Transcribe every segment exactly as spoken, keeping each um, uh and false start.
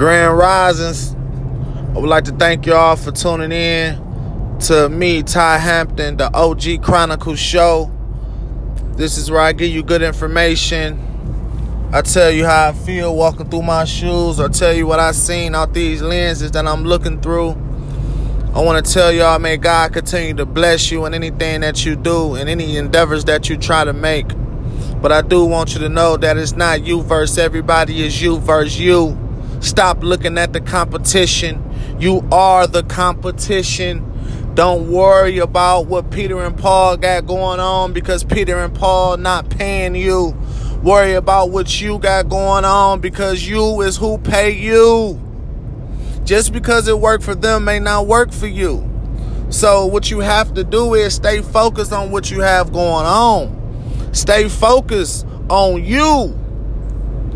Grand Risings. I would like to thank y'all for tuning in to me, Ty Hampton, the O G Chronicle Show. This is where I give you good information. I tell you how I feel walking through my shoes, or tell you what I seen out these lenses that I'm looking through. I want to tell y'all, may God continue to bless you in anything that you do and any endeavors that you try to make. But I do want you to know that it's not you versus everybody, it's you versus you. Stop looking at the competition. You are the competition. Don't worry about what Peter and Paul got going on, because Peter and Paul not paying you. Worry about what you got going on, because you is who pay you. Just because it worked for them may not work for you. So what you have to do is stay focused on what you have going on. Stay focused on you.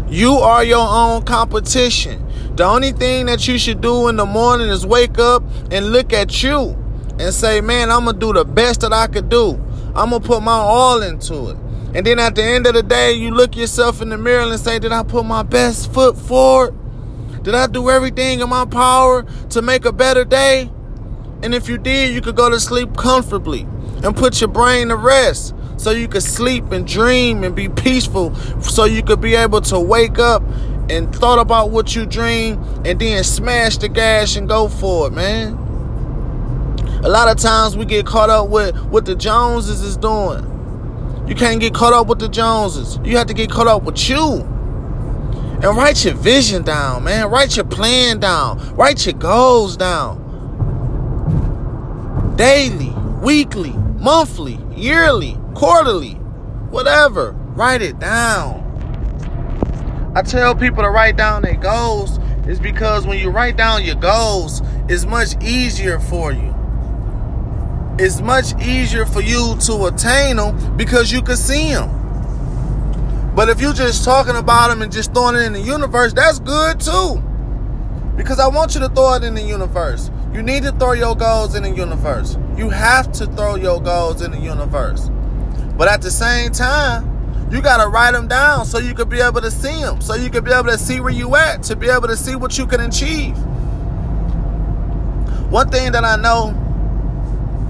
You are your own competition. The only thing that you should do in the morning is wake up and look at you and say, man, I'm going to do the best that I could do. I'm going to put my all into it. And then at the end of the day, you look yourself in the mirror and say, did I put my best foot forward? Did I do everything in my power to make a better day? And if you did, you could go to sleep comfortably and put your brain to rest, so you could sleep and dream and be peaceful, so you could be able to wake up and thought about what you dream and then smash the gas and go for it, man. A lot of times we get caught up with what the Joneses is doing. You can't get caught up with the Joneses. You have to get caught up with you. And write your vision down, man. Write your plan down. Write your goals down. Daily, weekly, monthly, yearly, quarterly, whatever. Write it down. I tell people to write down their goals is because when you write down your goals, it's much easier for you. It's much easier for you to attain them because you can see them. But if you're just talking about them and just throwing it in the universe, that's good too. Because I want you to throw it in the universe. You need to throw your goals in the universe. You have to throw your goals in the universe. But at the same time, you got to write them down so you can be able to see them. So you can be able to see where you at, to be able to see what you can achieve. One thing that I know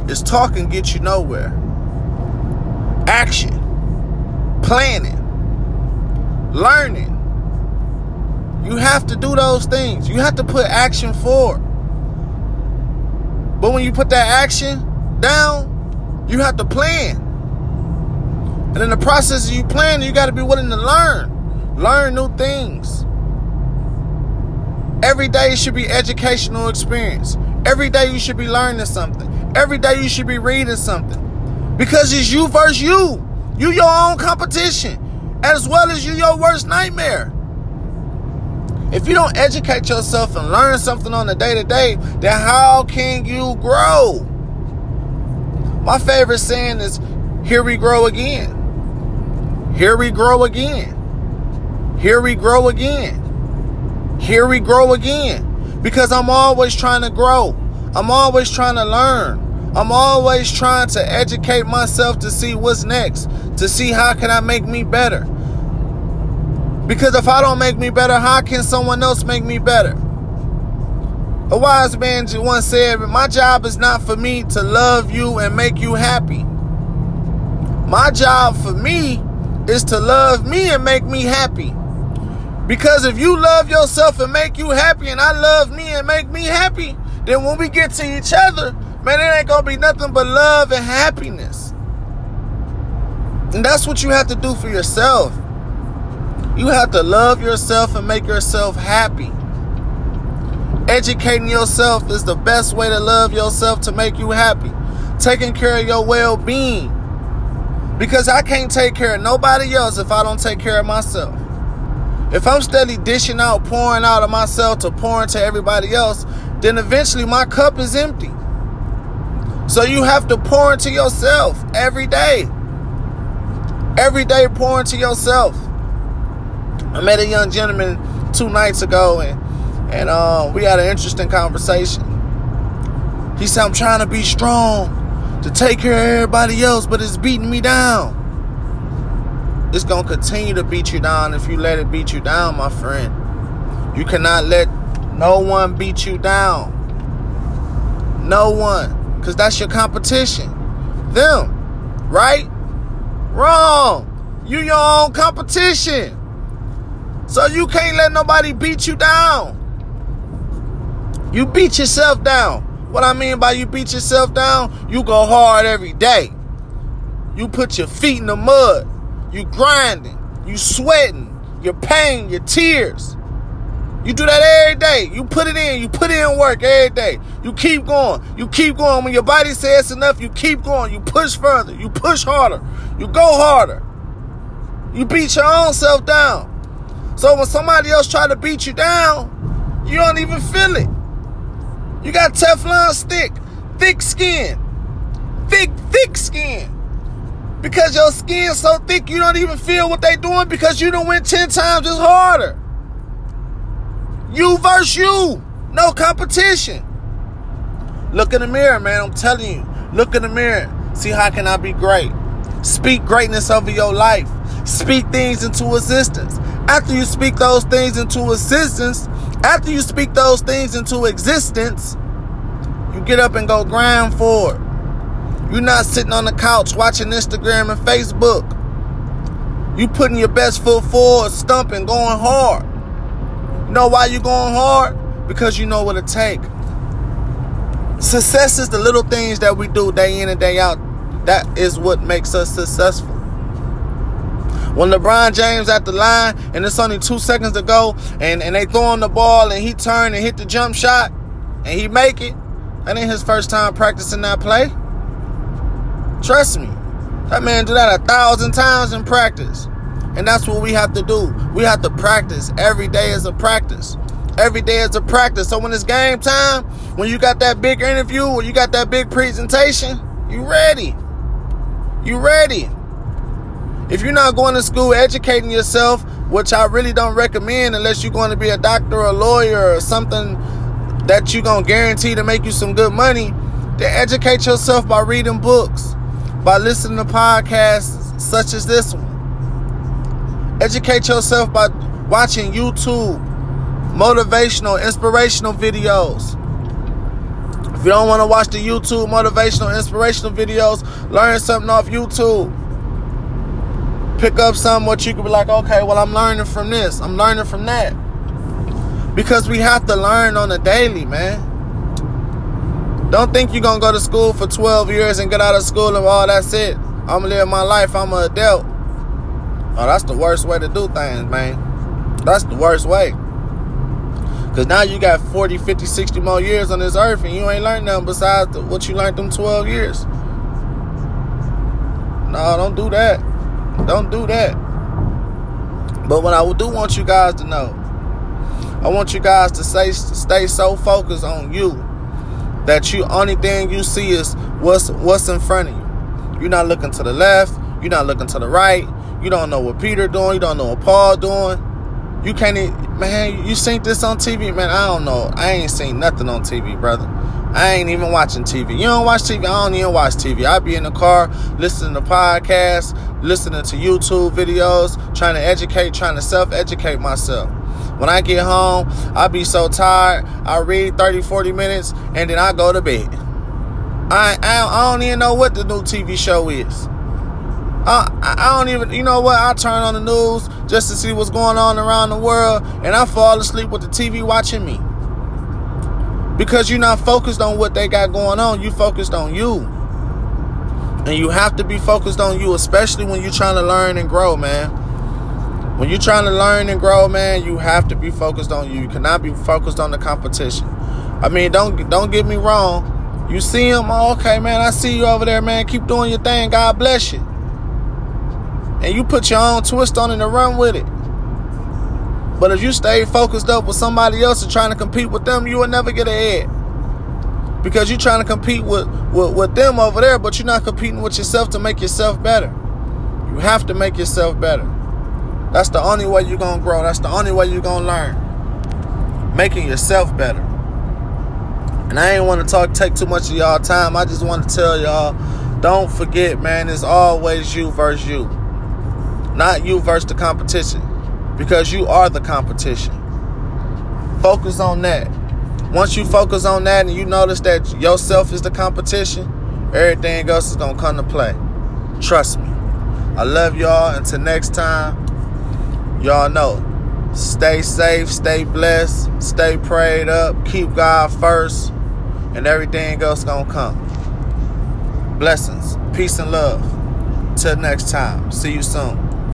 is talking gets you nowhere. Action, planning, learning. You have to do those things. You have to put action forward. But when you put that action down, you have to plan. And in the process of you planning, you got to be willing to learn. Learn new things. Every day should be educational experience. Every day you should be learning something. Every day you should be reading something. Because it's you versus you. You your own competition. As well as you your worst nightmare. If you don't educate yourself and learn something on the day-to-day, then how can you grow? My favorite saying is, here we grow again. Here we grow again. Here we grow again. Here we grow again. Because I'm always trying to grow. I'm always trying to learn. I'm always trying to educate myself to see what's next, to see how can I make me better. Because if I don't make me better, how can someone else make me better? A wise man once said, my job is not for me to love you and make you happy. My job for me is to love me and make me happy. Because if you love yourself and make you happy, and I love me and make me happy, then when we get to each other, man, it ain't going to be nothing but love and happiness. And that's what you have to do for yourself. You have to love yourself and make yourself happy. Educating yourself is the best way to love yourself, to make you happy. Taking care of your well-being. Because I can't take care of nobody else if I don't take care of myself. If I'm steadily dishing out, pouring out of myself to pour into everybody else, then eventually my cup is empty. So you have to pour into yourself every day. Every day pour into yourself. I met a young gentleman two nights ago, and and uh, we had an interesting conversation. He said, I'm trying to be strong to take care of everybody else, but it's beating me down. It's going to continue to beat you down if you let it beat you down, my friend. You cannot let No one beat you down. No one. Because that's your competition. Them. Right? Wrong. You your own competition. So you can't let nobody beat you down. You beat yourself down. What I mean by you beat yourself down, you go hard every day. You put your feet in the mud. You grinding. You sweating. Your pain, your tears. You do that every day. You put it in. You put in work every day. You keep going. You keep going. When your body says enough, you keep going. You push further. You push harder. You go harder. You beat your own self down. So when somebody else try to beat you down, you don't even feel it. You got Teflon stick, thick skin, thick, thick skin. Because your skin's so thick, you don't even feel what they doing because you done went ten times as harder. You versus you, no competition. Look in the mirror, man, I'm telling you. Look in the mirror, see how can I be great. Speak greatness over your life. Speak things into existence. After you speak those things into existence, after you speak those things into existence, you get up and go grind for it. You're not sitting on the couch watching Instagram and Facebook. You putting your best foot forward, stumping, going hard. You know why you're going hard? Because you know what it takes. Success is the little things that we do day in and day out. That is what makes us successful. When LeBron James at the line and it's only two seconds to go and, and they throw him the ball and he turn and hit the jump shot and he make it, that ain't his first time practicing that play. Trust me, that man do that a thousand times in practice. And that's what we have to do. We have to practice. Every day is a practice. Every day is a practice. So when it's game time, when you got that big interview or you got that big presentation, you ready. You ready. If you're not going to school educating yourself, which I really don't recommend unless you're going to be a doctor or a lawyer or something that you're going to guarantee to make you some good money, then educate yourself by reading books, by listening to podcasts such as this one. Educate yourself by watching YouTube, motivational, inspirational videos. If you don't want to watch the YouTube motivational, inspirational videos, learn something off YouTube. Pick up something what you can be like, okay, well, I'm learning from this. I'm learning from that. Because we have to learn on a daily, man. Don't think you're going to go to school for twelve years and get out of school and, oh, that's it. I'm going to live my life. I'm an adult. Oh, that's the worst way to do things, man. That's the worst way. Because now you got forty, fifty, sixty more years on this earth and you ain't learned nothing besides what you learned them twelve years. No, don't do that. Don't do that. But what I do want you guys to know, I want you guys to stay, stay so focused on you that you only thing you see is what's what's in front of you. You're not looking to the left. You're not looking to the right. You don't know what Peter doing. You don't know what Paul doing. You can't even, man, you seen this on T V? Man, I don't know. I ain't seen nothing on T V, brother. I ain't even watching T V. You don't watch T V? I don't even watch T V. I be in the car listening to podcasts, listening to YouTube videos, trying to educate, trying to self-educate myself. When I get home, I be so tired. I read thirty, forty minutes, and then I go to bed. I I, I don't even know what the new T V show is. I, I don't even, you know what, I turn on the news just to see what's going on around the world, and I fall asleep with the T V watching me. Because you're not focused on what they got going on. You focused on you. And you have to be focused on you, especially when you're trying to learn and grow, man. When you're trying to learn and grow, man, you have to be focused on you. You cannot be focused on the competition. I mean, don't don't get me wrong. You see them, oh, okay, man, I see you over there, man. Keep doing your thing. God bless you. And you put your own twist on it and run with it. But if you stay focused up with somebody else and trying to compete with them, you will never get ahead. Because you're trying to compete with, with, with them over there, but you're not competing with yourself to make yourself better. You have to make yourself better. That's the only way you're going to grow. That's the only way you're going to learn. Making yourself better. And I ain't want to talk, take too much of y'all time. I just want to tell y'all, don't forget, man, it's always you versus you. Not you versus the competition. Because you are the competition. focus on that. Once you focus on that and you notice that yourself is the competition, everything else is going to come to play. Trust me. I love y'all. Until next time, y'all know, stay safe, stay blessed, stay prayed up, keep God first, and everything else going to come. Blessings, peace, and love. Till next time. See you soon.